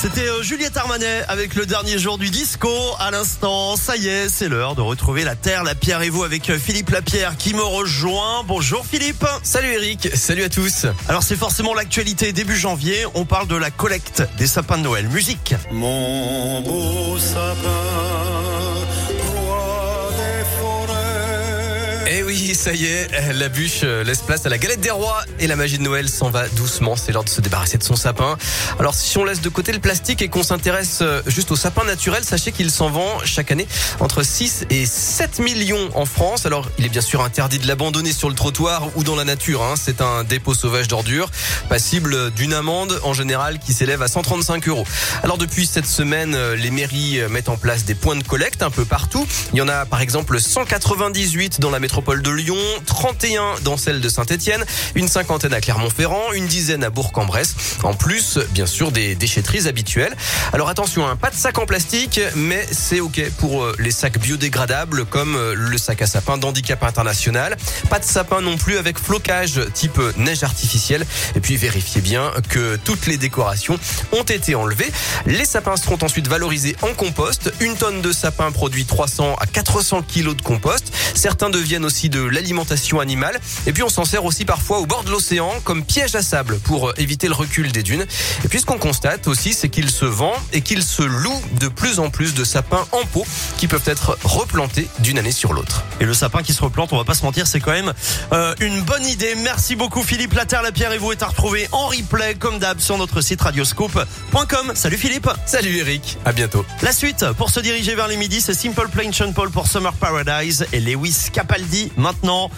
C'était Juliette Armanet avec le dernier jour du disco. À l'instant, ça y est, c'est l'heure de retrouver la Terre, la Pierre et vous avec Philippe Lapierre qui me rejoint. Bonjour Philippe. Salut Eric, salut à tous. Alors c'est forcément l'actualité début janvier, on parle de la collecte des sapins de Noël. Musique. Mon beau sapin, roi des forêts. Eh oui, ça y est, la bûche laisse place à la galette des rois et la magie de Noël s'en va doucement. C'est l'heure de se débarrasser de son sapin. Alors si on laisse de côté le plastique et qu'on s'intéresse juste aux sapins naturels, sachez qu'il s'en vend chaque année entre 6 et 7 millions en France. Alors il est bien sûr interdit de l'abandonner sur le trottoir ou dans la nature, hein. C'est un dépôt sauvage d'ordures, passible d'une amende en général qui s'élève à 135 €. Alors depuis cette semaine, les mairies mettent en place des points de collecte un peu partout. Il y en a par exemple 198 dans la métropole de Lyon, 31 dans celle de Saint-Etienne, une cinquantaine à Clermont-Ferrand, une dizaine à Bourg-en-Bresse. En plus, bien sûr, des déchetteries habituelles. Alors attention, pas de sac en plastique, mais c'est OK pour les sacs biodégradables comme le sac à sapin d'Handicap International. Pas de sapin non plus avec flocage type neige artificielle. Et puis vérifiez bien que toutes les décorations ont été enlevées. Les sapins seront ensuite valorisés en compost. Une tonne de sapin produit 300 à 400 kilos de compost. Certains deviennent aussi de l'alimentation animale. Et puis on s'en sert aussi parfois au bord de l'océan comme piège à sable pour éviter le recul des dunes. Et puis ce qu'on constate aussi, c'est qu'il se vend et qu'il se loue de plus en plus de sapins en pot qui peuvent être replantés d'une année sur l'autre. Et le sapin qui se replante, on va pas se mentir, c'est quand même une bonne idée. Merci beaucoup Philippe. La Terre, la Pierre et vous est à retrouver en replay comme d'hab sur notre site radioscoop.com. Salut Philippe. Salut Eric, à bientôt. La suite pour se diriger vers les midis, c'est Simple Plain Chantal Paul pour Summer Paradise et Lewis Capaldi maintenant.